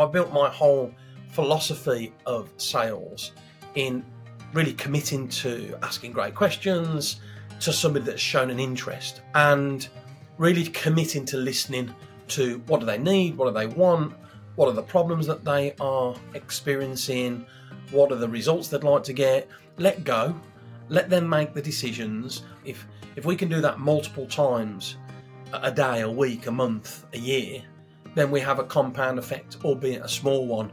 I built my whole philosophy of sales in really committing to asking great questions to somebody that's shown an interest and really committing to listening to what do they need, what do they want, what are the problems that they are experiencing, what are the results they'd like to get. Let go, let them make the decisions. If we can do that multiple times a day, a week, a month, a year, then we have a compound effect, albeit a small one,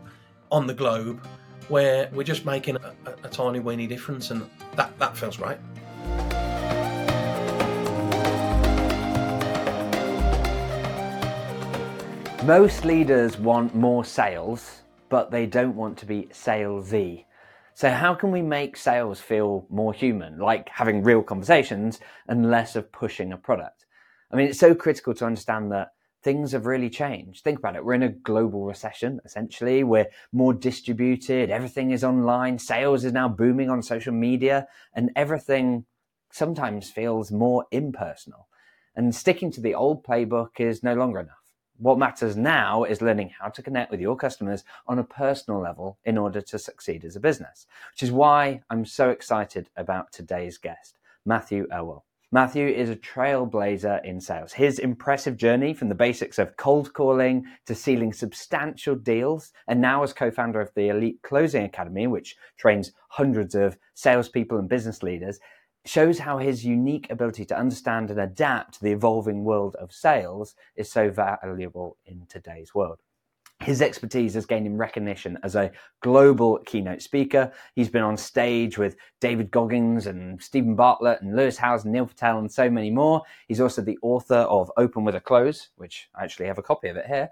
on the globe where we're just making a tiny weeny difference, and that feels great. Most leaders want more sales, but they don't want to be salesy. So how can we make sales feel more human, like having real conversations and less of pushing a product? I mean, it's so critical to understand that things have really changed. Think about it. We're in a global recession, essentially. We're more distributed. Everything is online. Sales is now booming on social media, and everything sometimes feels more impersonal. And sticking to the old playbook is no longer enough. What matters now is learning how to connect with your customers on a personal level in order to succeed as a business, which is why I'm so excited about today's guest, Matthew Elwell. Matthew is a trailblazer in sales. His impressive journey from the basics of cold calling to sealing substantial deals, and now as co-founder of the Elite Closing Academy, which trains hundreds of salespeople and business leaders, shows how his unique ability to understand and adapt to the evolving world of sales is so valuable in today's world. His expertise has gained him recognition as a global keynote speaker. He's been on stage with David Goggins and Stephen Bartlett and Lewis Howes and Neil Patel and so many more. He's also the author of Open with a Close, which I actually have a copy of it here,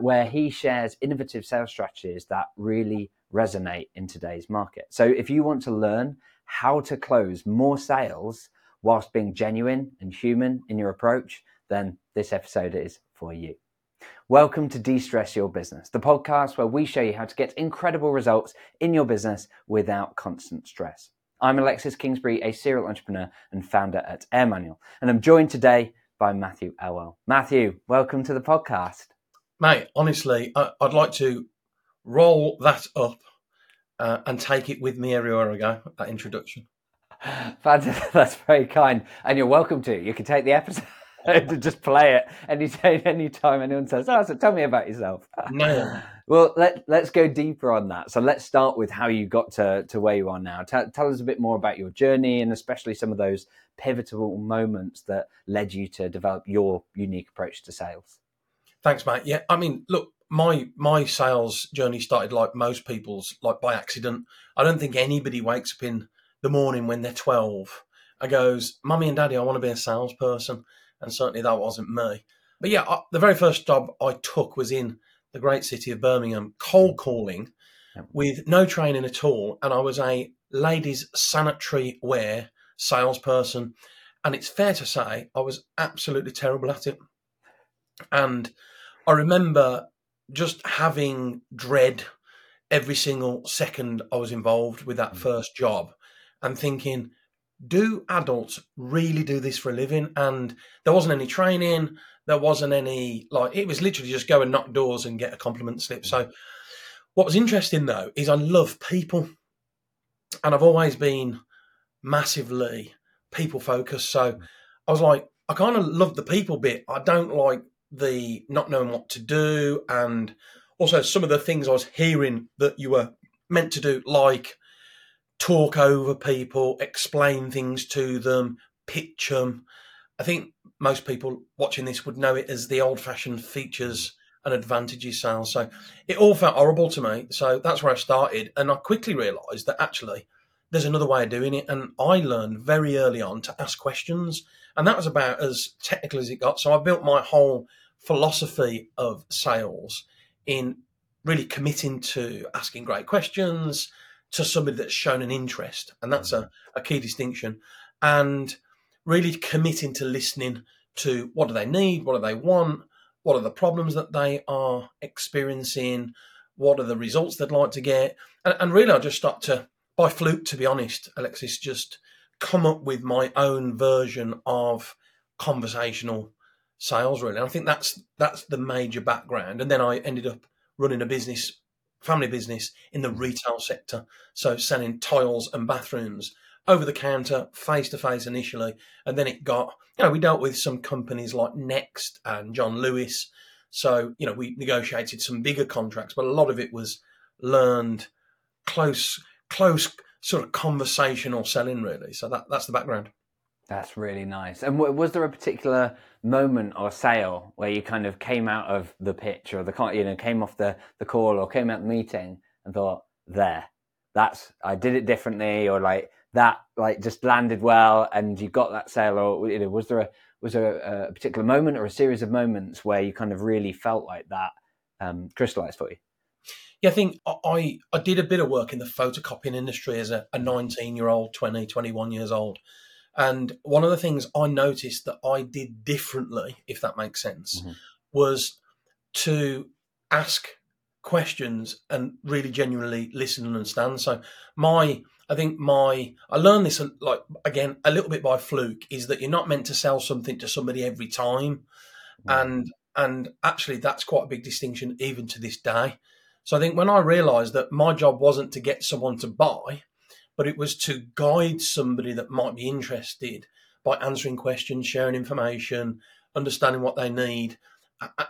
where he shares innovative sales strategies that really resonate in today's market. So if you want to learn how to close more sales whilst being genuine and human in your approach, then this episode is for you. Welcome to De-Stress Your Business, the podcast where we show you how to get incredible results in your business without constant stress. I'm Alexis Kingsbury, a serial entrepreneur and founder at Air Manual, and I'm joined today by Matthew Elwell. Matthew, welcome to the podcast. Mate, honestly, I'd like to roll that up and take it with me everywhere I go, that introduction. Fantastic. That's very kind. And you're welcome to. You can take the episode. To just play it anytime anyone says, "Oh, so tell me about yourself." No. Well, let's go deeper on that. So let's start with how you got to where you are now. Tell us a bit more about your journey, and especially some of those pivotal moments that led you to develop your unique approach to sales. Thanks, mate. Yeah, I mean, look, my sales journey started like most people's, like by accident. I don't think anybody wakes up in the morning when they're 12 and goes, "Mummy and Daddy, I want to be a salesperson." And certainly that wasn't me. But yeah, the very first job I took was in the great city of Birmingham, cold calling with no training at all. And I was a ladies' sanitary wear salesperson. And it's fair to say I was absolutely terrible at it. And I remember just having dread every single second I was involved with that first job and thinking, do adults really do this for a living? And there wasn't any training. There wasn't any, like, it was literally just go and knock doors and get a compliment slip. So what was interesting, though, is I love people. And I've always been massively people focused. So I was like, I kind of love the people bit. I don't like the not knowing what to do. And also some of the things I was hearing that you were meant to do, like talk over people, explain things to them, pitch them. I think most people watching this would know it as the old-fashioned features and advantages sales. So it all felt horrible to me. So that's where I started. And I quickly realised that actually there's another way of doing it. And I learned very early on to ask questions. And that was about as technical as it got. So I built my whole philosophy of sales in really committing to asking great questions to somebody that's shown an interest. And that's a key distinction. And really committing to listening to what do they need, what do they want, what are the problems that they are experiencing, what are the results they'd like to get. And really, I just start to, by fluke, to be honest, Alexis, just come up with my own version of conversational sales, really. And I think that's the major background. And then I ended up running a business, family business in the retail sector. So selling tiles and bathrooms over the counter, face to face initially. And then it got, you know, we dealt with some companies like Next and John Lewis. So, you know, we negotiated some bigger contracts, but a lot of it was learned, close sort of conversational selling, really. So that's the background. That's really nice. And was there a particular moment or sale where you kind of came out of the pitch or came off the call or came out the meeting and thought, I did it differently, or just landed well and you got that sale? Or, you know, was there a particular moment or a series of moments where you kind of really felt like that crystallized for you? Yeah, I think I did a bit of work in the photocopying industry as a 19-year-old, 20, 21 years old. And one of the things I noticed that I did differently, if that makes sense, mm-hmm. was to ask questions and really genuinely listen and understand. So I learned this, like, again, a little bit by fluke, is that you're not meant to sell something to somebody every time. Mm-hmm. And actually, that's quite a big distinction even to this day. So I think when I realised that my job wasn't to get someone to buy, but it was to guide somebody that might be interested by answering questions, sharing information, understanding what they need,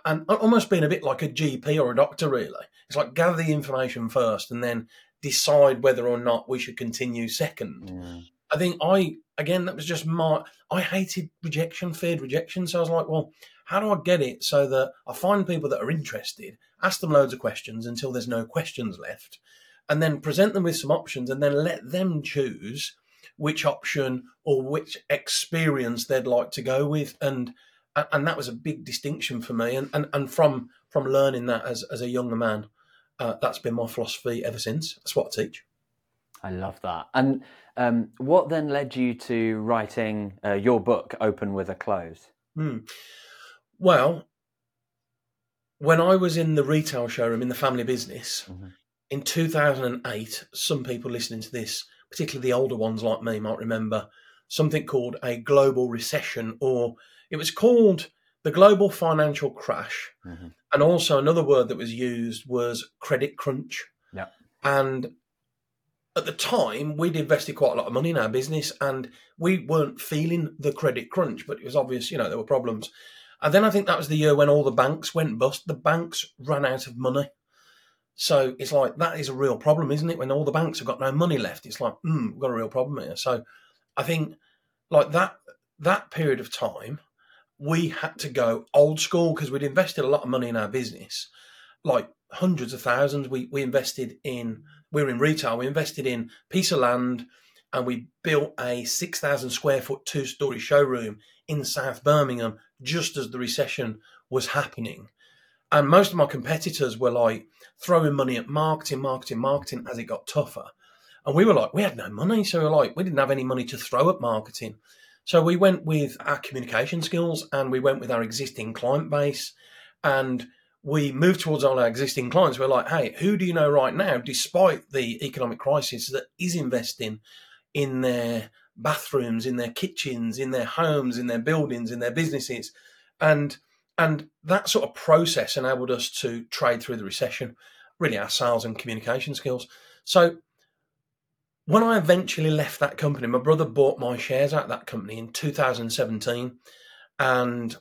and almost being a bit like a GP or a doctor, really. It's like gather the information first and then decide whether or not we should continue second. Mm. I think that was just I hated rejection, feared rejection. So I was like, well, how do I get it so that I find people that are interested, ask them loads of questions until there's no questions left, and then present them with some options and then let them choose which option or which experience they'd like to go with. And that was a big distinction for me. And from learning that as a younger man, that's been my philosophy ever since. That's what I teach. I love that. And what then led you to writing your book, Open with a Close? Mm. Well, when I was in the retail showroom in the family business, mm-hmm. in 2008, some people listening to this, particularly the older ones like me, might remember something called a global recession, or it was called the global financial crash. Mm-hmm. And also another word that was used was credit crunch. Yeah. And at the time, we'd invested quite a lot of money in our business and we weren't feeling the credit crunch, but it was obvious, you know, there were problems. And then I think that was the year when all the banks went bust. The banks ran out of money. So it's like, that is a real problem, isn't it? When all the banks have got no money left, it's like, we've got a real problem here. So I think like that period of time, we had to go old school because we'd invested a lot of money in our business, like hundreds of thousands. We were in retail, we invested in a piece of land and we built a 6,000 square foot two-story showroom in South Birmingham just as the recession was happening. And most of my competitors were like throwing money at marketing as it got tougher. And we were like, we had no money. So we didn't have any money to throw at marketing. So we went with our communication skills and we went with our existing client base and we moved towards all our existing clients. We're like, hey, who do you know right now, despite the economic crisis, that is investing in their bathrooms, in their kitchens, in their homes, in their buildings, in their businesses? And that sort of process enabled us to trade through the recession, really our sales and communication skills. So when I eventually left that company, my brother bought my shares out of that company in 2017, and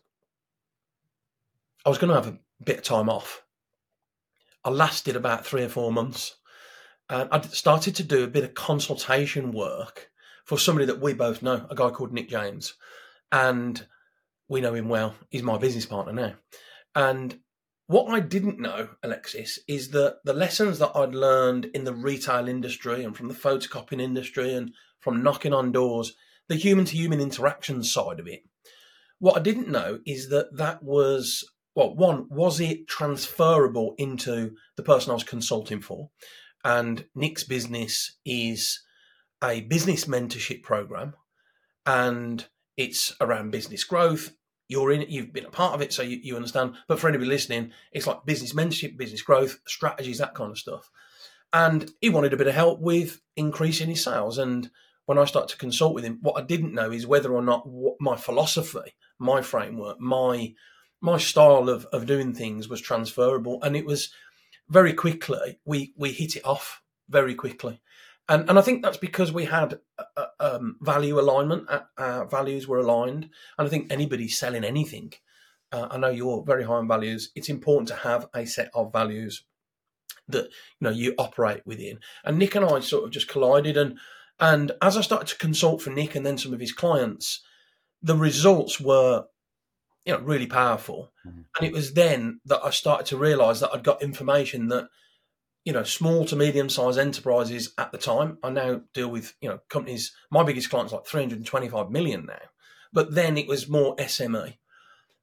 I was going to have a bit of time off. I lasted about 3 or 4 months. And I started to do a bit of consultation work for somebody that we both know, a guy called Nick James. And we know him well. He's my business partner now. And what I didn't know, Alexis, is that the lessons that I'd learned in the retail industry and from the photocopying industry and from knocking on doors, the human-to-human interaction side of it, what I didn't know is that was... Well, one, was it transferable into the person I was consulting for? And Nick's business is a business mentorship program, and it's around business growth. You're in it, you've been a part of it, so you understand. But for anybody listening, it's like business mentorship, business growth, strategies, that kind of stuff. And he wanted a bit of help with increasing his sales. And when I started to consult with him, what I didn't know is whether or not my philosophy, my framework, my style of doing things was transferable. And it was very quickly, we hit it off very quickly. And I think that's because we had value alignment. Our values were aligned. And I think anybody selling anything, I know you're very high on values. It's important to have a set of values that you operate within. And Nick and I sort of just collided. And as I started to consult for Nick and then some of his clients, the results were really powerful. Mm-hmm. And it was then that I started to realise that I'd got information that small to medium-sized enterprises at the time. I now deal with, companies. My biggest client's like 325 million now. But then it was more SME.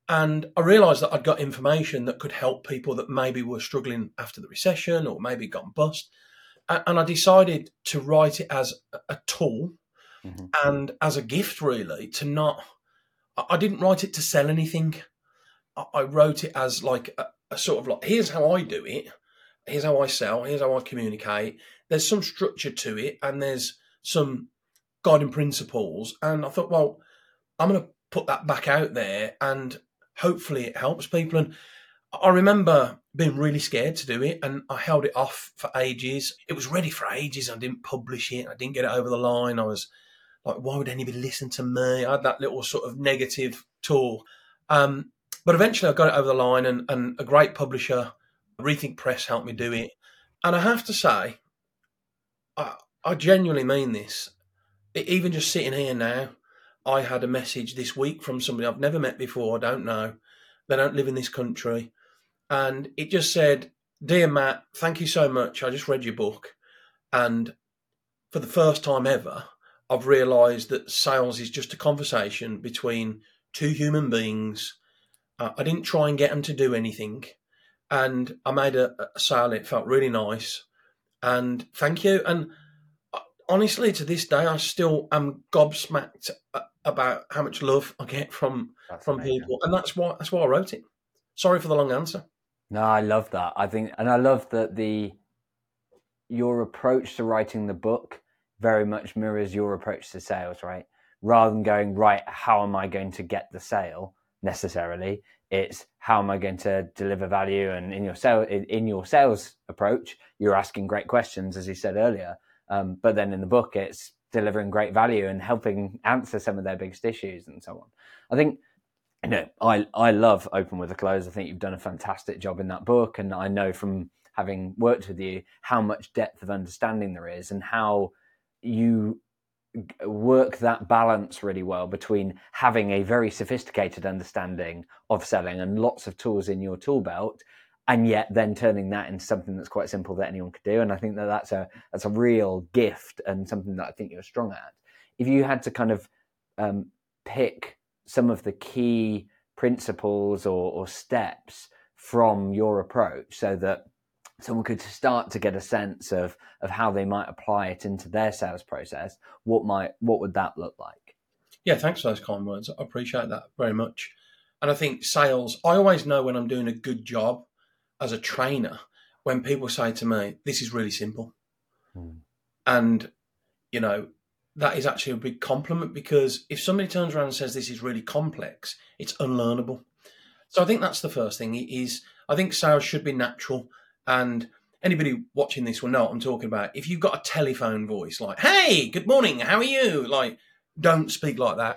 And I realised that I'd got information that could help people that maybe were struggling after the recession or maybe gone bust. And I decided to write it as a tool mm-hmm. and as a gift, really, to not... I didn't write it to sell anything. I wrote it as like a sort of like, here's how I do it. Here's how I sell, here's how I communicate. There's some structure to it and there's some guiding principles. And I thought, well, I'm going to put that back out there and hopefully it helps people. And I remember being really scared to do it and I held it off for ages. It was ready for ages. I didn't publish it. I didn't get it over the line. I was like, why would anybody listen to me? I had that little sort of negative talk. But eventually I got it over the line and a great publisher, Rethink Press, helped me do it. And I have to say, I genuinely mean this. Even just sitting here now, I had a message this week from somebody I've never met before, I don't know. They don't live in this country. And it just said, "Dear Matt, thank you so much. I just read your book. And for the first time ever, I've realised that sales is just a conversation between two human beings. I didn't try and get them to do anything. And I made a sale. It felt really nice. And thank you." And honestly, to this day, I still am gobsmacked about how much love I get from people. And that's why I wrote it. Sorry for the long answer. No, I love that. I love that your approach to writing the book very much mirrors your approach to sales, right? Rather than going, right, how am I going to get the sale necessarily? It's how am I going to deliver value? And in your sales approach, you're asking great questions, as you said earlier. But then in the book, it's delivering great value and helping answer some of their biggest issues and so on. I think, I love Open with a Close. I think you've done a fantastic job in that book. And I know from having worked with you how much depth of understanding there is and how you work that balance really well between having a very sophisticated understanding of selling and lots of tools in your tool belt, and yet then turning that into something that's quite simple that anyone could do. And I think that that's a real gift and something that I think you're strong at. If you had to kind of pick some of the key principles or steps from your approach so that someone could start to get a sense of how they might apply it into their sales process, what would that look like? Yeah, thanks for those kind words. I appreciate that very much. And I think sales, I always know when I'm doing a good job as a trainer, when people say to me, this is really simple. Mm. And, that is actually a big compliment, because if somebody turns around and says this is really complex, it's unlearnable. So I think that's the first thing is, I think sales should be natural. And anybody watching this will know what I'm talking about. If you've got a telephone voice like, hey, good morning, how are you? Like, don't speak like that.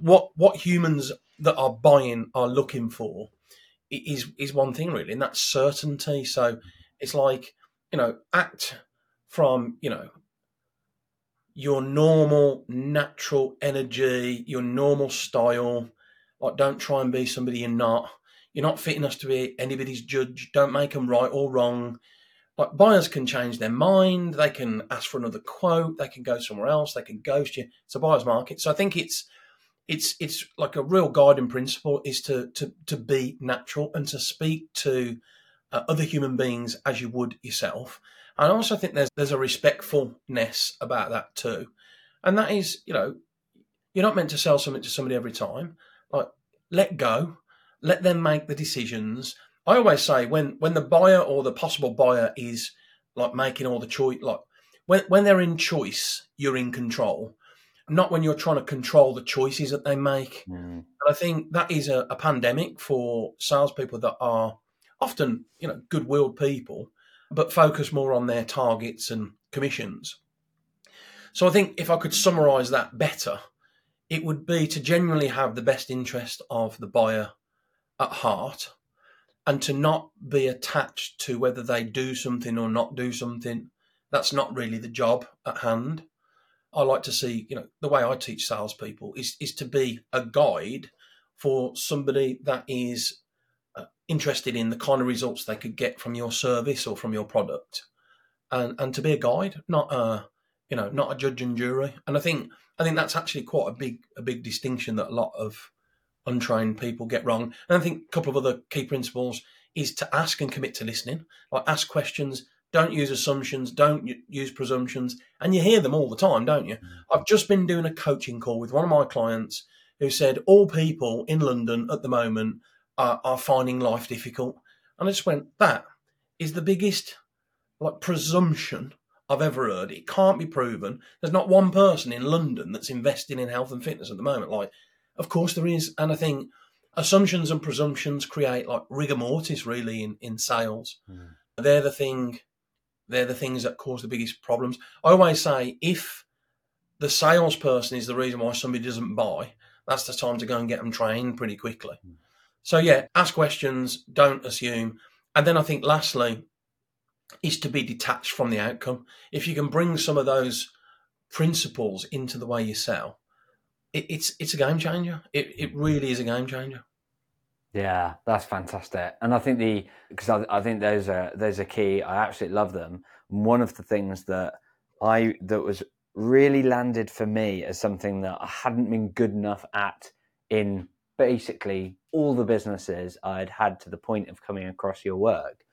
What humans that are buying are looking for is one thing, really, and that's certainty. So it's like, act from, your normal, natural energy, your normal style. Like, don't try and be somebody you're not. You're not fitting us to be anybody's judge. Don't make them right or wrong. Like, buyers can change their mind. They can ask for another quote. They can go somewhere else. They can ghost you. It's a buyer's market. So I think it's like a real guiding principle is to be natural and to speak to other human beings as you would yourself. And I also think there's a respectfulness about that too. And that is, you're not meant to sell something to somebody every time. Like, let go. Let them make the decisions. I always say when the buyer or the possible buyer is like making all the choice, like when they're in choice, you're in control, not when you're trying to control the choices that they make. Mm. And I think that is a pandemic for salespeople that are often, you know, good-willed people, but focus more on their targets and commissions. So I think if I could summarize that better, it would be to generally have the best interest of the buyer at heart and to not be attached to whether they do something or not do something. That's not really the job at hand. I like to see, you know, the way I teach salespeople is to be a guide for somebody that is interested in the kind of results they could get from your service or from your product, and to be a guide, not a, you know, not a judge and jury. And I think that's actually quite a big distinction that a lot of untrained people get wrong. And I think a couple of other key principles is to ask and commit to listening. Like, ask questions, don't use assumptions, don't use presumptions. And you hear them all the time, don't you? I've just been doing a coaching call with one of my clients who said all people in London at the moment are finding life difficult. And I just went, that is the biggest, like, presumption I've ever heard. It can't be proven. There's not one person in London that's investing in health and fitness at the moment. Like, of course there is. And I think assumptions and presumptions create, like, rigor mortis really in sales. Mm. They're the things that cause the biggest problems. I always say, if the salesperson is the reason why somebody doesn't buy, that's the time to go and get them trained pretty quickly. Mm. So yeah, ask questions, don't assume. And then I think lastly is to be detached from the outcome. If you can bring some of those principles into the way you sell, it's a game changer. It really is a game changer. Yeah, that's fantastic. And I think because I think those are key. I absolutely love them. One of the things that was really landed for me as something that I hadn't been good enough at in basically all the businesses I'd had to the point of coming across your work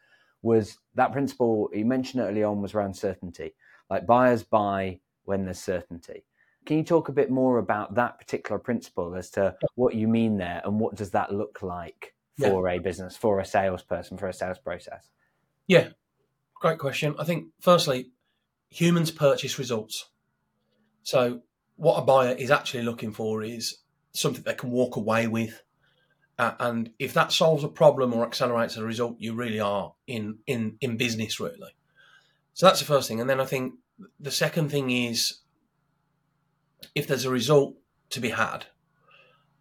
was that principle you mentioned early on was around certainty. Like, buyers buy when there's certainty. Can you talk a bit more about that particular principle as to what you mean there and what does that look like for a business, for a salesperson, for a sales process? Yeah, great question. I think firstly, humans purchase results. So what a buyer is actually looking for is something they can walk away with. And if that solves a problem or accelerates a result, you really are in business, really. So that's the first thing. And then I think the second thing is, if there's a result to be had,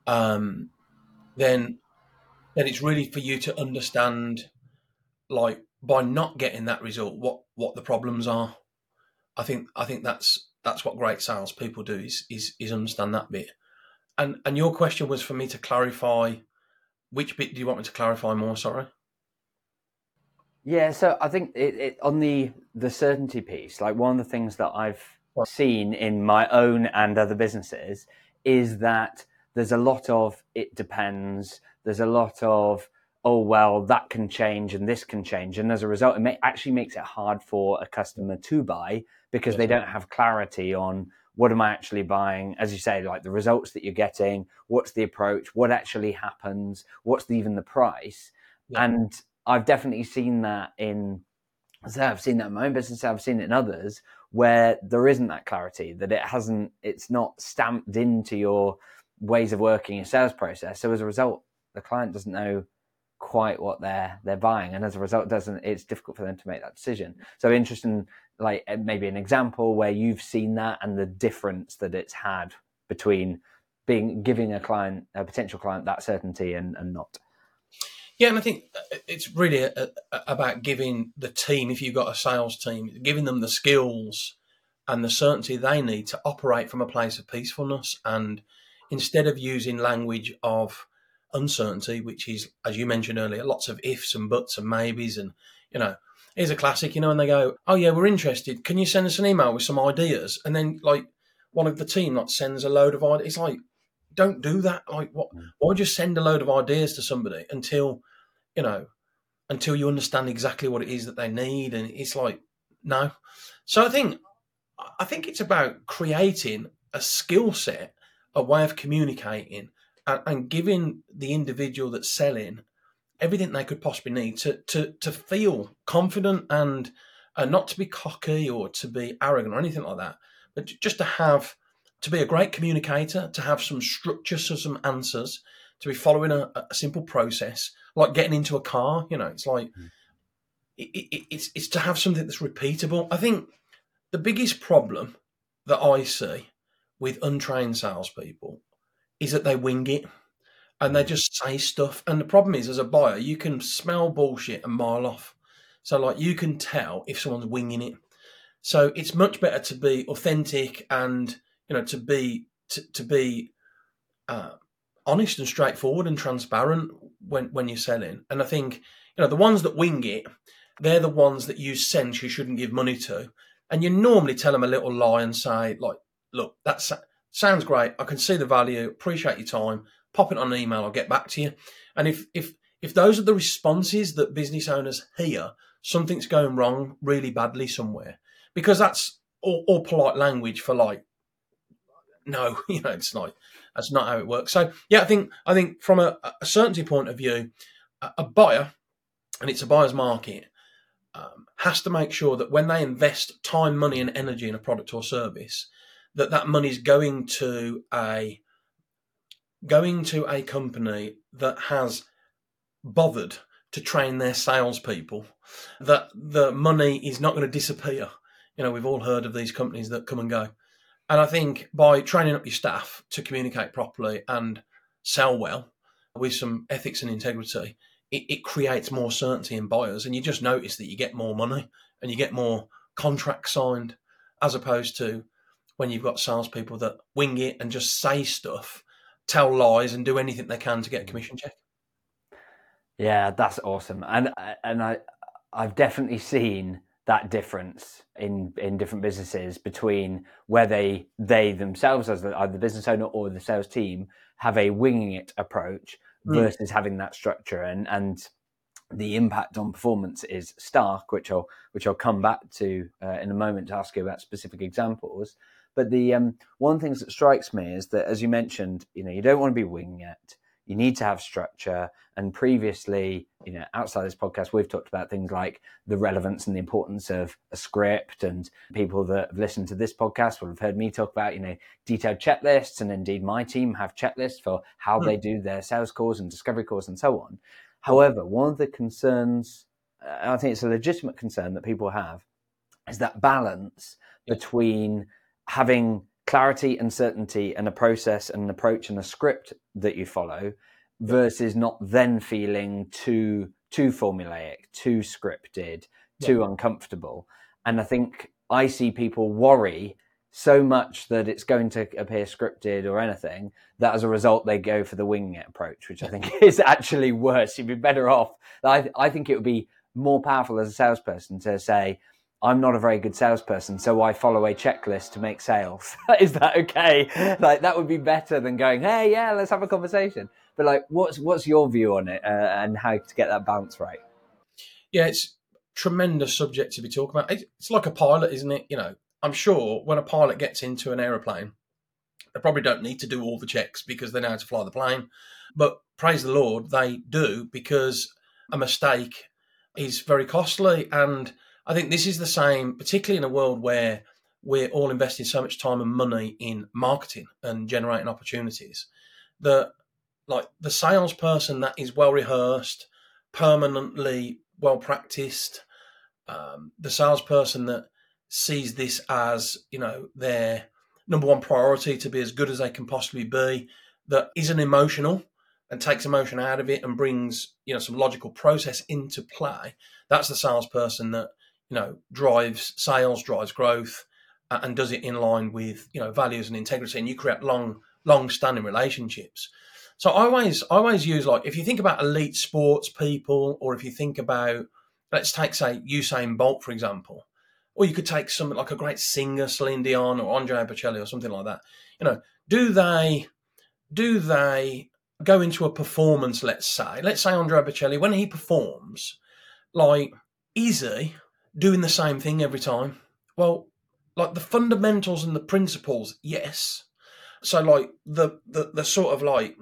then it's really for you to understand, like, by not getting that result, what the problems are. I think that's what great salespeople do is understand that bit. And your question was for me to clarify. Which bit do you want me to clarify more? Sorry. Yeah, so I think it on the certainty piece, like, one of the things that I've seen in my own and other businesses is that there's a lot of it depends. There's a lot of, oh, well, that can change and this can change. And as a result, it actually makes it hard for a customer to buy because they don't have clarity on what am I actually buying? As you say, like, the results that you're getting, what's the approach, what actually happens, what's even the price. Yeah. And I've definitely seen that I've seen that in my own business, I've seen it in others, where there isn't that clarity, that it's not stamped into your ways of working, your sales process. So as a result, the client doesn't know quite what they're buying. And as a result, it's difficult for them to make that decision. So interesting, like, maybe an example where you've seen that and the difference that it's had between giving a potential client that certainty and not. Yeah, and I think it's really about giving the team, if you've got a sales team, giving them the skills and the certainty they need to operate from a place of peacefulness, and instead of using language of uncertainty, which is, as you mentioned earlier, lots of ifs and buts and maybes. And, you know, here's a classic, you know, and they go, oh yeah, we're interested, can you send us an email with some ideas? And then, like, one of the team, like, sends a load of ideas. It's like, don't do that. Like, what? Why would you send a load of ideas to somebody until you understand exactly what it is that they need? And it's like, no. So I think it's about creating a skill set, a way of communicating, and giving the individual that's selling everything they could possibly need to feel confident and not to be cocky or to be arrogant or anything like that, but just to be a great communicator, to have some structure, so some answers, to be following a simple process, like getting into a car. You know, it's like it's to have something that's repeatable. I think the biggest problem that I see with untrained salespeople is that they wing it and they just say stuff. And the problem is, as a buyer, you can smell bullshit a mile off. So, like, you can tell if someone's winging it. So it's much better to be authentic and, you know, to be honest and straightforward and transparent when you're selling. And I think, you know, the ones that wing it, they're the ones that you sense you shouldn't give money to. And you normally tell them a little lie and say, like, look, that sounds great. I can see the value. Appreciate your time. Pop it on an email. I'll get back to you. And if those are the responses that business owners hear, something's going wrong really badly somewhere, because that's all polite language for, like, no, you know, it's like, that's not how it works. So, yeah, I think from a certainty point of view, a buyer, and it's a buyer's market, has to make sure that when they invest time, money and energy in a product or service, that money is going to a company that has bothered to train their salespeople, that the money is not going to disappear. You know, we've all heard of these companies that come and go. And I think by training up your staff to communicate properly and sell well with some ethics and integrity, it creates more certainty in buyers. And you just notice that you get more money and you get more contracts signed, as opposed to when you've got salespeople that wing it and just say stuff, tell lies and do anything they can to get a commission check. Yeah, that's awesome. And I've definitely seen that difference in different businesses between where they themselves, as either the business owner or the sales team, have a winging it approach versus having that structure, and the impact on performance is stark, which I'll come back to in a moment to ask you about specific examples. But the one of the things that strikes me is that, as you mentioned, you know, you don't want to be winging it. You need to have structure. And previously, you know, outside this podcast, we've talked about things like the relevance and the importance of a script, and people that have listened to this podcast will have heard me talk about, you know, detailed checklists. And indeed, my team have checklists for how they do their sales calls and discovery calls and so on. However, one of the concerns, and I think it's a legitimate concern that people have, is that balance between having clarity and certainty and a process and an approach and a script that you follow, versus not then feeling too formulaic, too scripted, too uncomfortable. And I think I see people worry so much that it's going to appear scripted or anything, that as a result, they go for the winging it approach, which I think is actually worse. You'd be better off. I think it would be more powerful as a salesperson to say, I'm not a very good salesperson, so I follow a checklist to make sales. Is that okay? Like, that would be better than going, hey, yeah, let's have a conversation. But, like, what's your view on it and how to get that balance right? Yeah, it's a tremendous subject to be talking about. It's like a pilot, isn't it? You know, I'm sure when a pilot gets into an aeroplane, they probably don't need to do all the checks because they know how to fly the plane. But praise the Lord, they do, because a mistake is very costly. And I think this is the same, particularly in a world where we're all investing so much time and money in marketing and generating opportunities, that, like, the salesperson that is well rehearsed, permanently well practiced, the salesperson that sees this as, you know, their number one priority to be as good as they can possibly be, that isn't emotional and takes emotion out of it and brings, you know, some logical process into play. That's the salesperson that, you know, drives sales, drives growth, and does it in line with, you know, values and integrity, and you create long-standing relationships. So I always use, like, if you think about elite sports people, or if you think about, let's take, say, Usain Bolt, for example, or you could take something like a great singer, Celine Dion or Andrea Bocelli or something like that. You know, do they go into a performance, let's say Andrea Bocelli, when he performs, like, is he doing the same thing every time? Well, like, the fundamentals and the principles, yes. So, like, the sort of, like,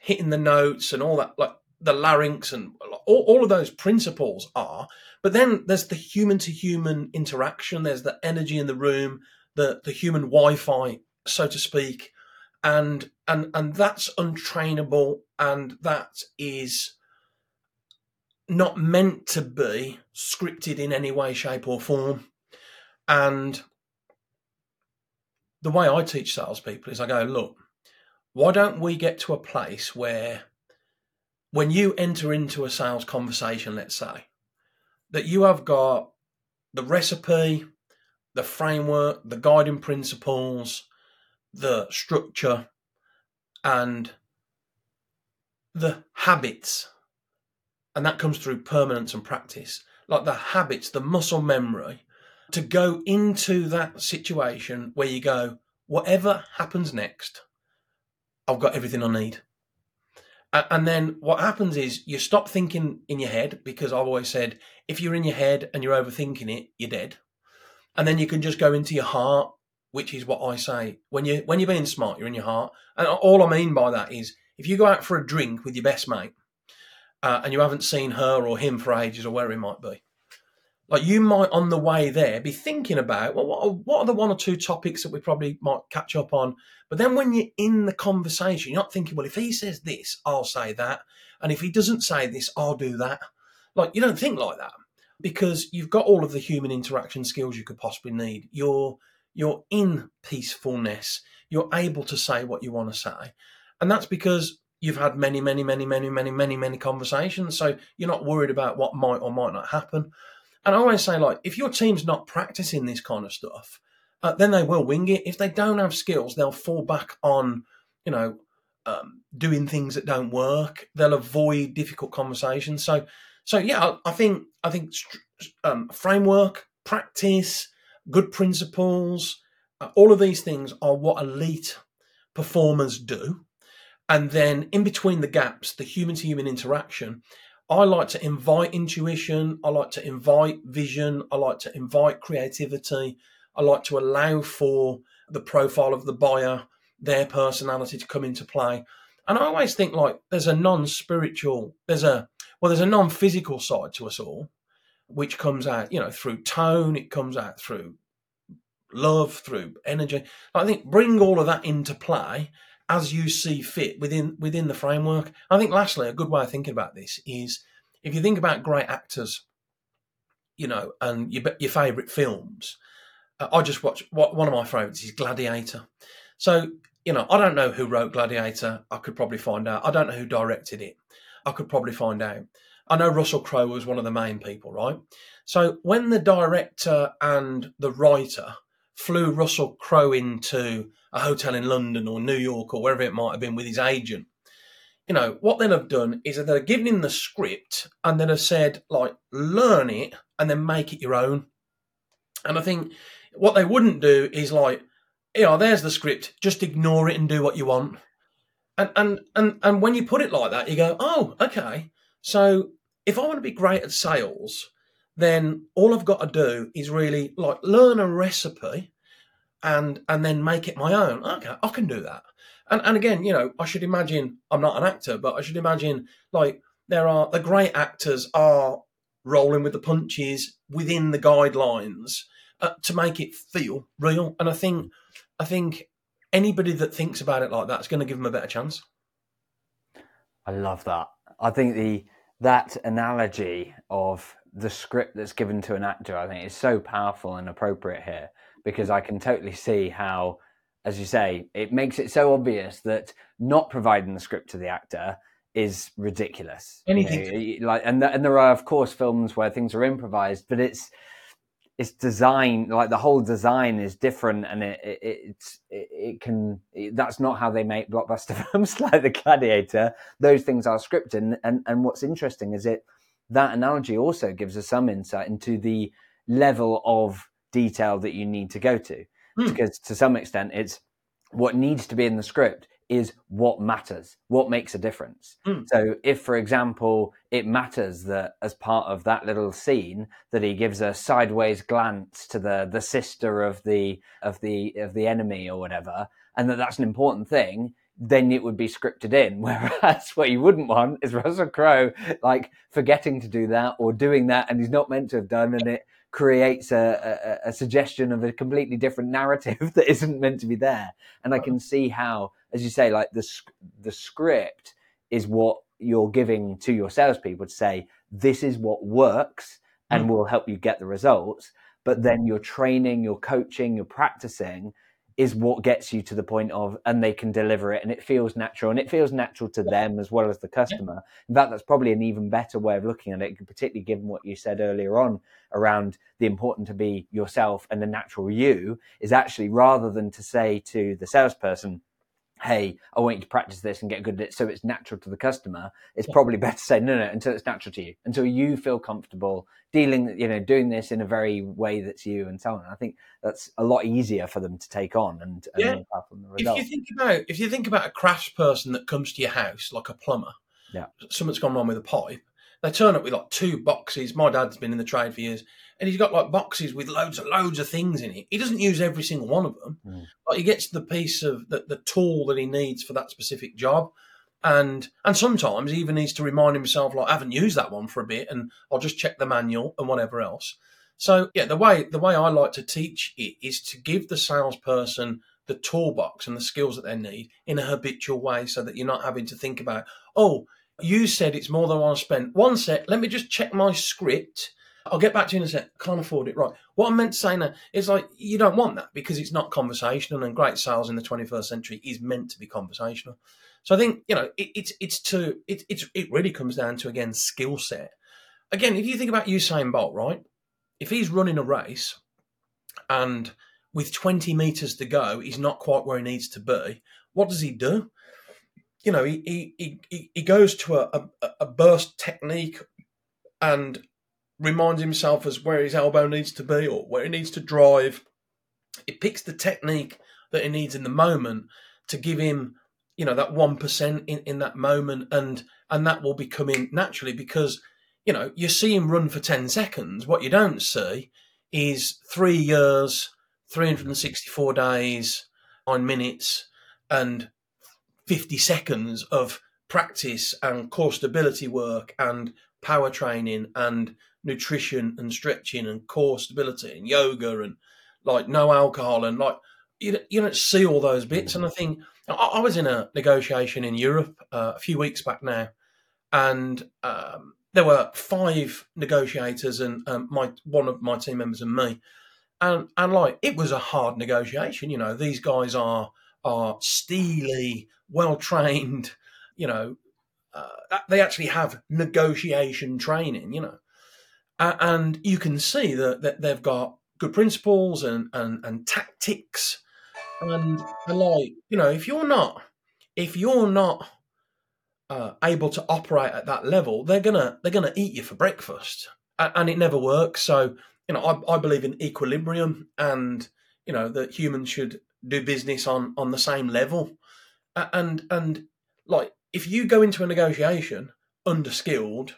hitting the notes and all that, like the larynx and all of those principles are. But then there's the human-to-human interaction. There's the energy in the room, the human Wi-Fi, so to speak, and that's untrainable And that is not meant to be scripted in any way, shape or form. And the way I teach salespeople is I go, look, why don't we get to a place where when you enter into a sales conversation, let's say, that you have got the recipe, the framework, the guiding principles, the structure, and the habits. And that comes through permanence and practice, like the habits, the muscle memory, to go into that situation where you go, whatever happens next, I've got everything I need. And then what happens is you stop thinking in your head, because I've always said, if you're in your head and you're overthinking it, you're dead. And then you can just go into your heart, which is what I say. When you're being smart, you're in your heart. And all I mean by that is if you go out for a drink with your best mate and you haven't seen her or him for ages or where it might be, like you might on the way there be thinking about, well, what are the one or two topics that we probably might catch up on? But then when you're in the conversation, you're not thinking, well, if he says this, I'll say that. And if he doesn't say this, I'll do that. Like, you don't think like that because you've got all of the human interaction skills you could possibly need. You're in peacefulness. You're able to say what you want to say. And that's because you've had many, many, many, many, many, many, many conversations. So you're not worried about what might or might not happen. And I always say, like, if your team's not practicing this kind of stuff, then they will wing it. If they don't have skills, they'll fall back on, doing things that don't work. They'll avoid difficult conversations. So yeah, I think framework, practice, good principles, all of these things are what elite performers do. And then in between the gaps, the human-to-human interaction, I like to invite intuition. I like to invite vision. I like to invite creativity. I like to allow for the profile of the buyer, their personality to come into play. And I always think like there's a non-physical side to us all, which comes out, through tone. It comes out through love, through energy. I think bring all of that into play as you see fit within the framework. I think lastly, a good way of thinking about this is if you think about great actors, and your favourite films. I just watch one of my favourites is Gladiator. So, I don't know who wrote Gladiator. I could probably find out. I don't know who directed it. I could probably find out. I know Russell Crowe was one of the main people, right? So when the director and the writer flew Russell Crowe into a hotel in London or New York or wherever it might have been with his agent, what they'll have done is that they'll have given him the script and they'll have said, like, learn it and then make it your own. And I think what they wouldn't do is like, there's the script, just ignore it and do what you want. And when you put it like that, you go, oh, okay. So if I want to be great at sales, then all I've got to do is really like learn a recipe and then make it my own. Okay, I can do that. And again, I should imagine, I'm not an actor, but I should imagine like the great actors are rolling with the punches within the guidelines to make it feel real. And I think anybody that thinks about it like that is going to give them a better chance. I love that. I think that analogy of the script that's given to an actor, I think, is so powerful and appropriate here, because I can totally see how, as you say, it makes it so obvious that not providing the script to the actor is ridiculous. Anything and there are of course films where things are improvised, but it's designed, like the whole design is different, and that's not how they make blockbuster films like The Gladiator. Those things are scripted, and what's interesting is that analogy also gives us some insight into the level of detail that you need to go to, because to some extent it's what needs to be in the script is what matters, what makes a difference. So if, for example, it matters that as part of that little scene that he gives a sideways glance to the sister of the enemy or whatever, and that's an important thing, then it would be scripted in. Whereas what you wouldn't want is Russell Crowe like forgetting to do that or doing that and he's not meant to have done, and it creates a suggestion of a completely different narrative that isn't meant to be there. And I can see how, as you say, like the script is what you're giving to your salespeople to say, this is what works and will help you get the results. But then your training, your coaching, your practicing is what gets you to the point of, and they can deliver it, and it feels natural, and it feels natural to them as well as the customer. In fact, that's probably an even better way of looking at it, particularly given what you said earlier on around the important to be yourself and the natural you, is actually rather than to say to the salesperson, hey, I want you to practice this and get good at it so it's natural to the customer, it's probably better to say, no, until it's natural to you, until you feel comfortable dealing, doing this in a very way that's you and so on. I think that's a lot easier for them to take on and look up on the results. If you think about a craftsperson that comes to your house, like a plumber, something's gone wrong with a pipe, they turn up with like two boxes. My dad's been in the trade for years, and he's got like boxes with loads of things in it. He doesn't use every single one of them, but he gets the piece of the tool that he needs for that specific job, and sometimes he even needs to remind himself, like, I haven't used that one for a bit, and I'll just check the manual and whatever else. So yeah, the way I like to teach it is to give the salesperson the toolbox and the skills that they need in a habitual way, so that you're not having to think about, oh, you said it's more than what I spent. One sec, let me just check my script. I'll get back to you in a sec. Can't afford it. Right. What I meant to say now is, like, you don't want that, because it's not conversational, and great sales in the 21st century is meant to be conversational. So I think, it really comes down to, again, skill set. Again, if you think about Usain Bolt, right? If he's running a race and with 20 meters to go, he's not quite where he needs to be, what does he do? He goes to a burst technique and reminds himself as where his elbow needs to be or where he needs to drive. He picks the technique that he needs in the moment to give him, that 1% in that moment, and that will be coming naturally, because, you see him run for 10 seconds. What you don't see is 3 years, 364 days, 9 minutes, and 50 seconds of practice and core stability work and power training and nutrition and stretching and core stability and yoga and like no alcohol and like you don't see all those bits. And I think I was in a negotiation in Europe a few weeks back now, and there were 5 negotiators and one of my team members and me, and like it was a hard negotiation. These guys are steely, well-trained, they actually have negotiation training, and you can see that they've got good principles and tactics, and like, if you're not able to operate at that level, they're gonna eat you for breakfast, and it never works. So, I believe in equilibrium, and, that humans should do business on the same level, and like if you go into a negotiation underskilled,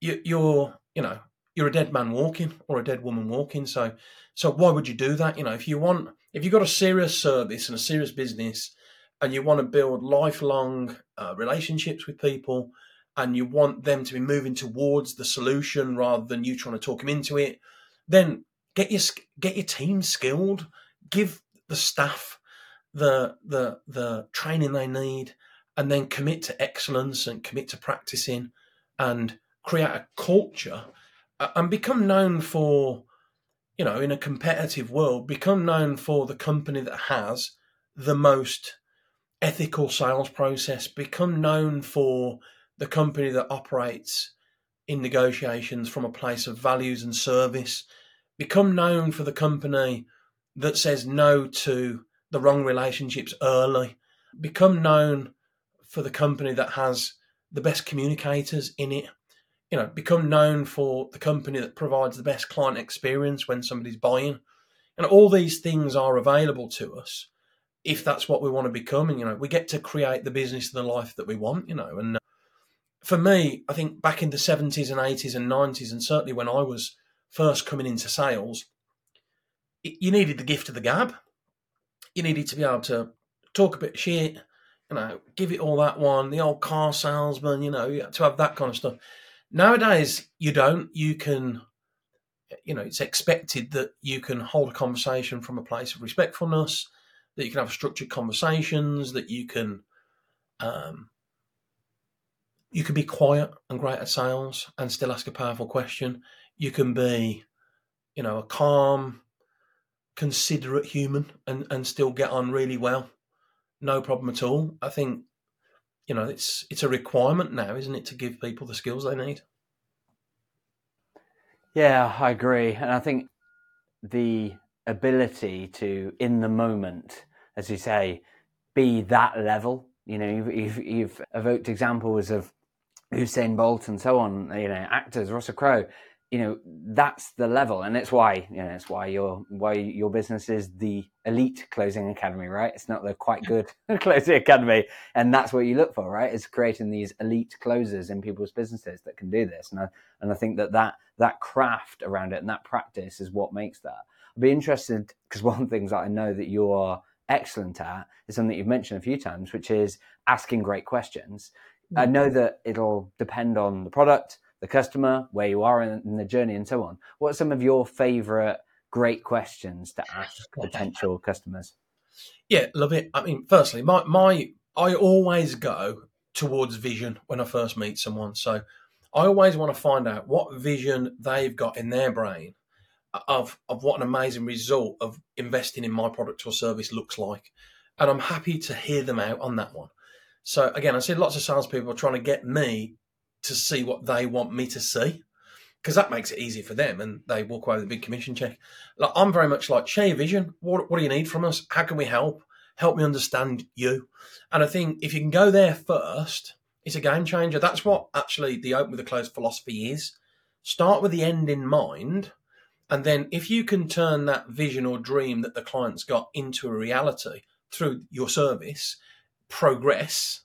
you're a dead man walking or a dead woman walking. So why would you do that? If you've got a serious service and a serious business, and you want to build lifelong relationships with people, and you want them to be moving towards the solution rather than you trying to talk them into it, then get your team skilled. Give the staff the training they need, and then commit to excellence and commit to practicing and create a culture, and become known for, in a competitive world, become known for the company that has the most ethical sales process, become known for the company that operates in negotiations from a place of values and service, become known for the company that says no to the wrong relationships early, become known for the company that has the best communicators in it, become known for the company that provides the best client experience when somebody's buying. And all these things are available to us if that's what we want to become. And, we get to create the business and the life that we want, And for me, I think back in the 70s and 80s and 90s, and certainly when I was first coming into sales, you needed the gift of the gab. You needed to be able to talk a bit of shit, give it all that one, the old car salesman, you had to have that kind of stuff. Nowadays, you don't. You can, it's expected that you can hold a conversation from a place of respectfulness, that you can have structured conversations, that you can You can be quiet and great at sales and still ask a powerful question. You can be, you know, a calm, considerate human and still get on really well. No problem at all. I think, you know, it's a requirement now, isn't it, to give people the skills they need? Yeah, I agree. And I think the ability to, in the moment, as you say, be that level. You know, you've evoked examples of Usain Bolt and so on, you know, actors, Russell Crowe. You know, that's the level. And it's why, you know, it's why your business is the Elite Closing Academy, right? It's not the quite good Closing Academy. And that's what you look for, right? It's creating these elite closers in people's businesses that can do this. And I think that craft around it and that practice is what makes that. I'd be interested, because one of the things that I know that you are excellent at is something that you've mentioned a few times, which is asking great questions. Mm-hmm. I know that it'll depend on the product, the customer, where you are in the journey and so on. What are some of your favorite great questions to ask potential customers? Yeah, love it. I mean, firstly, I always go towards vision when I first meet someone. So I always want to find out what vision they've got in their brain of what an amazing result of investing in my product or service looks like. And I'm happy to hear them out on that one. So again, I see lots of salespeople trying to get me to see what they want me to see, because that makes it easy for them and they walk away with a big commission check. Like, I'm very much like, share your vision. What do you need from us? How can we help? Help me understand you. And I think if you can go there first, it's a game changer. That's what actually the Open with a Close philosophy is. Start with the end in mind. And then if you can turn that vision or dream that the client's got into a reality through your service, progress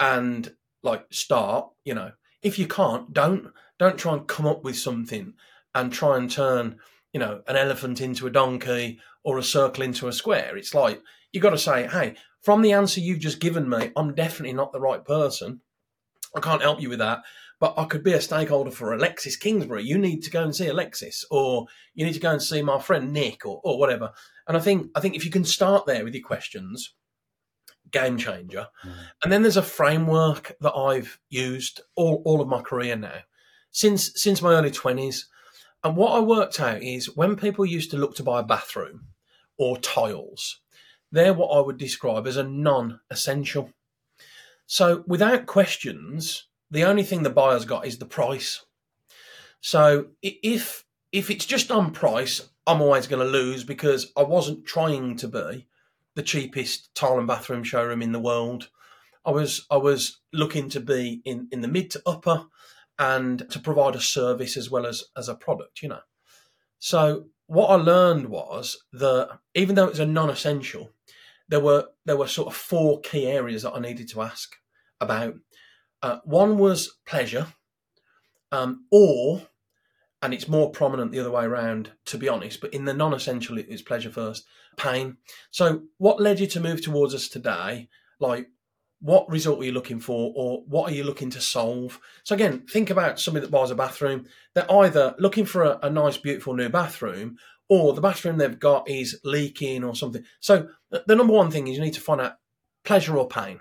and like start, you know. If you can't, don't try and come up with something and try and turn, you know, an elephant into a donkey or a circle into a square. It's like, you've got to say, hey, from the answer you've just given me, I'm definitely not the right person. I can't help you with that, but I could be a stakeholder for Alexis Kingsbury. You need to go and see Alexis, or you need to go and see my friend Nick or whatever. And I think if you can start there with your questions, game changer. And then there's a framework that I've used all of my career now, since my early 20s. And what I worked out is when people used to look to buy a bathroom or tiles, they're what I would describe as a non-essential. So without questions, the only thing the buyer's got is the price. So if it's just on price, I'm always going to lose, because I wasn't trying to be the cheapest tile and bathroom showroom in the world. I was looking to be in the mid to upper and to provide a service as well as a product, you know. So what I learned was that even though it was a non-essential, there were sort of four key areas that I needed to ask about. One was pleasure, or, and it's more prominent the other way around, to be honest, but in the non-essential, it's pleasure first, pain. So what led you to move towards us today? Like, what result are you looking for, or what are you looking to solve? So again, think about somebody that buys a bathroom. They're either looking for a nice, beautiful new bathroom, or the bathroom they've got is leaking or something. So the number one thing is you need to find out pleasure or pain.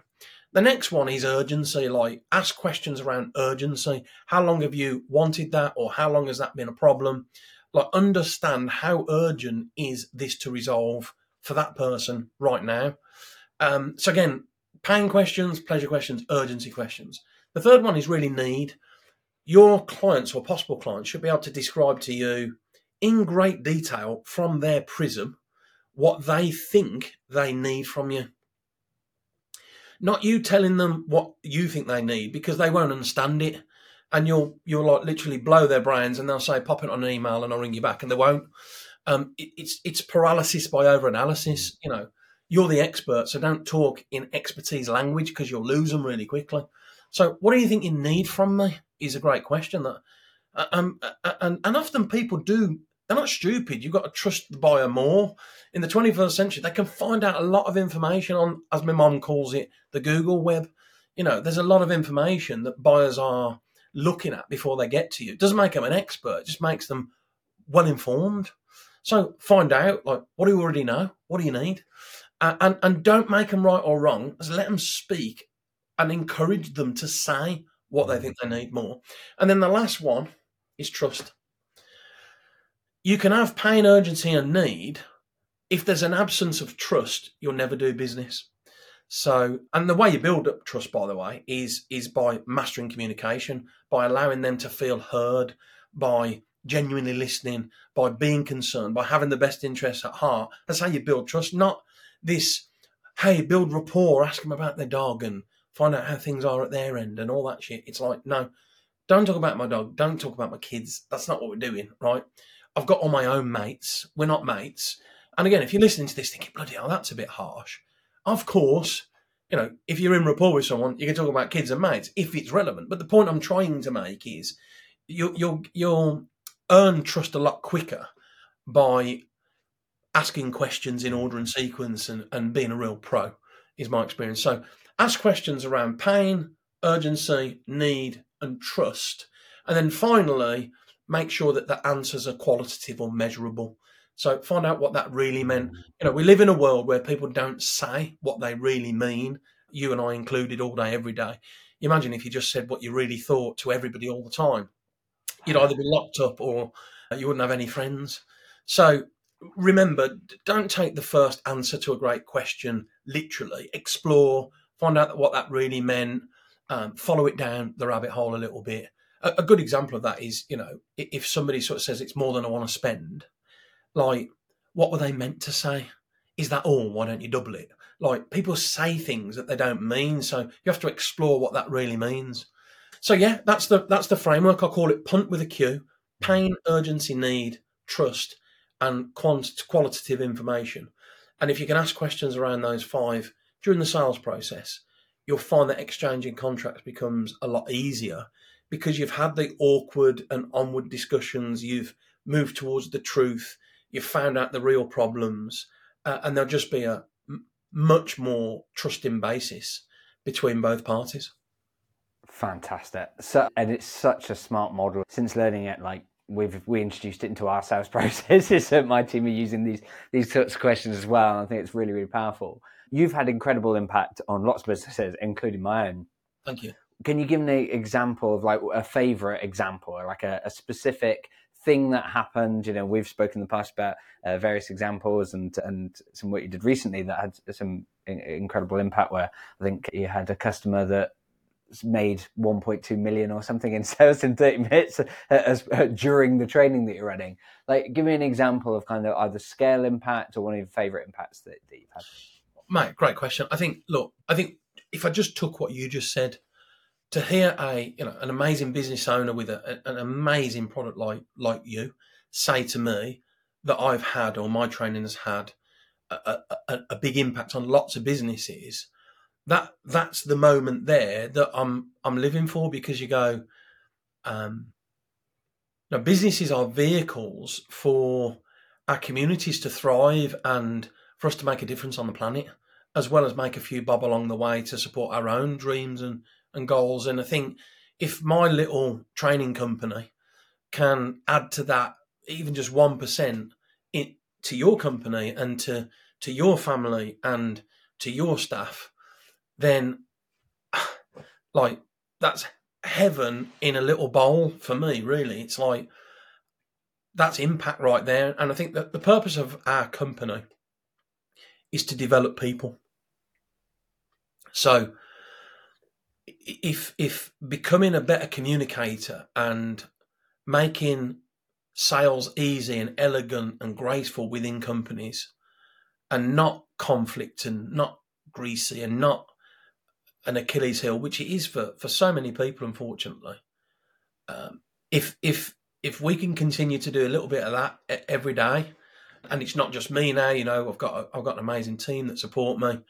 The next one is urgency, like ask questions around urgency. How long have you wanted that, or how long has that been a problem? Like, understand how urgent is this to resolve for that person right now. So again, pain questions, pleasure questions, urgency questions. The third one is really need. Your clients or possible clients should be able to describe to you in great detail from their prism what they think they need from you. Not you telling them what you think they need, because they won't understand it, and you'll like literally blow their brains, and they'll say, pop it on an email and I'll ring you back, and they won't. It's paralysis by over-analysis. You know, you're the expert, so don't talk in expertise language, because you'll lose them really quickly. So what do you think you need from me is a great question. That and often people do. They're not stupid. You've got to trust the buyer more. In the 21st century, they can find out a lot of information on, as my mom calls it, the Google web. You know, there's a lot of information that buyers are looking at before they get to you. It doesn't make them an expert. It just makes them well-informed. So find out, like, what do you already know? What do you need? And don't make them right or wrong. Just let them speak and encourage them to say what they think they need more. And then the last one is trust. You can have pain, urgency, and need. If there's an absence of trust, you'll never do business. So, and the way you build up trust, by the way, is by mastering communication, by allowing them to feel heard, by genuinely listening, by being concerned, by having the best interests at heart. That's how you build trust, not this, hey, build rapport, ask them about their dog and find out how things are at their end and all that shit. It's like, no, don't talk about my dog. Don't talk about my kids. That's not what we're doing, right? I've got all my own mates. We're not mates. And again, if you're listening to this thinking, bloody hell, that's a bit harsh. Of course, you know, if you're in rapport with someone, you can talk about kids and mates if it's relevant. But the point I'm trying to make is you'll earn trust a lot quicker by asking questions in order and sequence and being a real pro, is my experience. So ask questions around pain, urgency, need, and trust. And then finally, make sure that the answers are qualitative or measurable. So find out what that really meant. You know, we live in a world where people don't say what they really mean, you and I included, all day, every day. Imagine if you just said what you really thought to everybody all the time. You'd either be locked up or you wouldn't have any friends. So remember, don't take the first answer to a great question literally. Explore, find out what that really meant, follow it down the rabbit hole a little bit. A good example of that is, you know, if somebody sort of says it's more than I want to spend, like, what were they meant to say? Is that all? Why don't you double it? Like, people say things that they don't mean, so you have to explore what that really means. So yeah, that's the framework. I call it punt with a Q: pain, urgency, need, trust, and qualitative information. And if you can ask questions around those five during the sales process, you'll find that exchanging contracts becomes a lot easier because you've had the awkward and onward discussions. You've moved towards the truth. You've found out the real problems, and there'll just be a much more trusting basis between both parties. Fantastic. So, and it's such a smart model. Since learning it, like we introduced it into our sales processes, so my team are using these sorts of questions as well. And I think it's really, really powerful. You've had incredible impact on lots of businesses, including my own. Thank you. Can you give me an example of like a favorite example or like a specific thing that happened? You know, we've spoken in the past about various examples and some work you did recently that had some incredible impact, where I think you had a customer that made 1.2 million or something in sales in 30 minutes during the training that you're running. Like, give me an example of kind of either scale impact or one of your favorite impacts that you've had. Mate, great question. I think if I just took what you just said, to hear an amazing business owner with an amazing product like you say to me that I've had, or my training has had, a big impact on lots of businesses, that's the moment there that I'm living for, because you go, now businesses are vehicles for our communities to thrive and for us to make a difference on the planet, as well as make a few bob along the way to support our own dreams and goals. And I think if my little training company can add to that, even just 1%, to your company and to your family and to your staff, then like that's heaven in a little bowl for me, really. It's like, that's impact right there. And I think that the purpose of our company is to develop people. So if becoming a better communicator and making sales easy and elegant and graceful within companies, and not conflict and not greasy and not an Achilles heel, which it is for so many people, unfortunately, if we can continue to do a little bit of that every day, and it's not just me now, you know, I've got an amazing team that support me.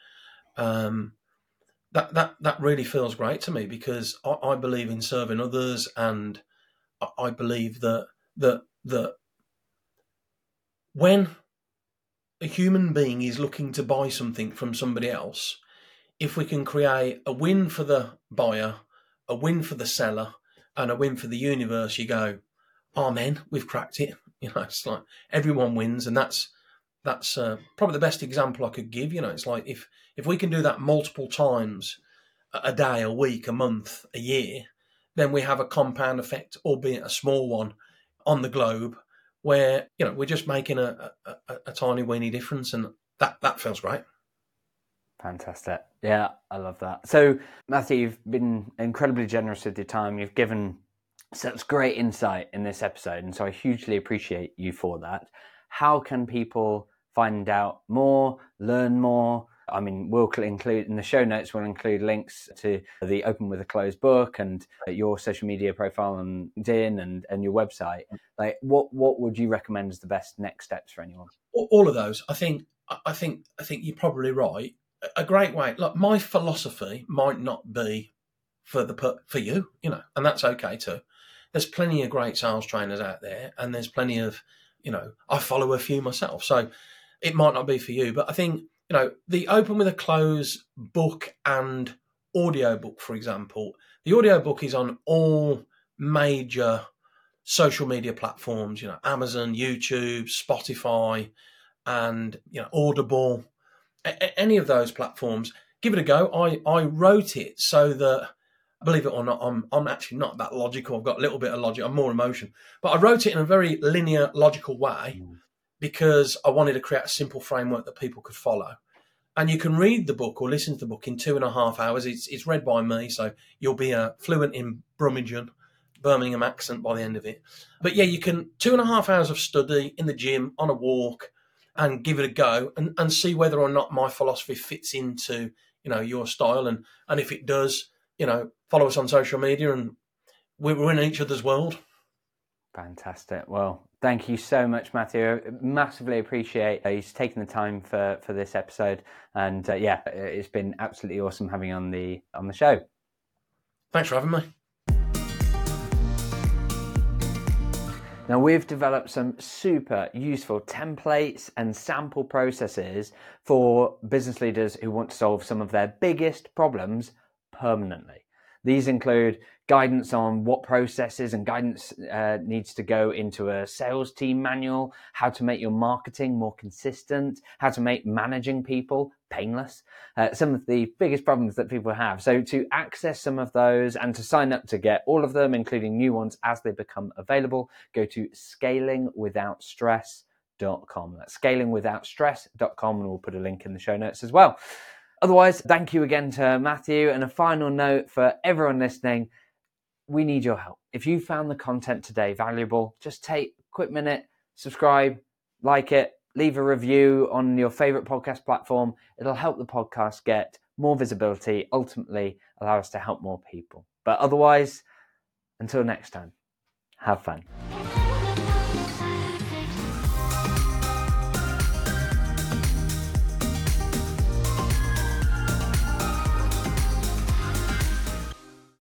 That really feels great to me, because I believe in serving others, and I believe that when a human being is looking to buy something from somebody else, if we can create a win for the buyer, a win for the seller, and a win for the universe, you go, amen, we've cracked it. You know, it's like everyone wins, and that's probably the best example I could give. You know, it's like if we can do that multiple times a day, a week, a month, a year, then we have a compound effect, albeit a small one, on the globe where, you know, we're just making a tiny weeny difference, and that feels great. Fantastic. Yeah, I love that. So, Matthew, you've been incredibly generous with your time. You've given such great insight in this episode, and so I hugely appreciate you for that. How can people find out more, learn more? I mean, we'll include in the show notes, we'll include links to the Open with a Close book and your social media profile on LinkedIn and your website. Like, what would you recommend as the best next steps for anyone? All of those. I think you're probably right. A great way. Look, my philosophy might not be for you, you know, and that's okay too. There's plenty of great sales trainers out there, and there's plenty of, you know, I follow a few myself, so it might not be for you. But I think, you know, the Open with a Close book and audiobook, for example, the audiobook is on all major social media platforms, you know, Amazon, YouTube, Spotify, and, you know, Audible, any of those platforms. Give it a go. I wrote it so that, believe it or not, I'm actually not that logical. I've got a little bit of logic. I'm more emotion. But I wrote it in a very linear, logical way because I wanted to create a simple framework that people could follow. And you can read the book or listen to the book in 2.5 hours. It's read by me, so you'll be fluent in Birmingham accent by the end of it. But yeah, you can 2.5 hours of study in the gym, on a walk, and give it a go and see whether or not my philosophy fits into, you know, your style. And if it does, you know, follow us on social media, and we're in each other's world. Fantastic. Well, thank you so much, Matthew. I massively appreciate you taking the time for this episode. And yeah, it's been absolutely awesome having you on the show. Thanks for having me. Now, we've developed some super useful templates and sample processes for business leaders who want to solve some of their biggest problems permanently. These include guidance on what processes and guidance needs to go into a sales team manual, how to make your marketing more consistent, how to make managing people painless, some of the biggest problems that people have. So to access some of those and to sign up to get all of them, including new ones as they become available, go to ScalingWithoutStress.com. That's ScalingWithoutStress.com, and we'll put a link in the show notes as well. Otherwise, thank you again to Matthew. And a final note for everyone listening, we need your help. If you found the content today valuable, just take a quick minute, subscribe, like it, leave a review on your favorite podcast platform. It'll help the podcast get more visibility, ultimately allow us to help more people. But otherwise, until next time, have fun.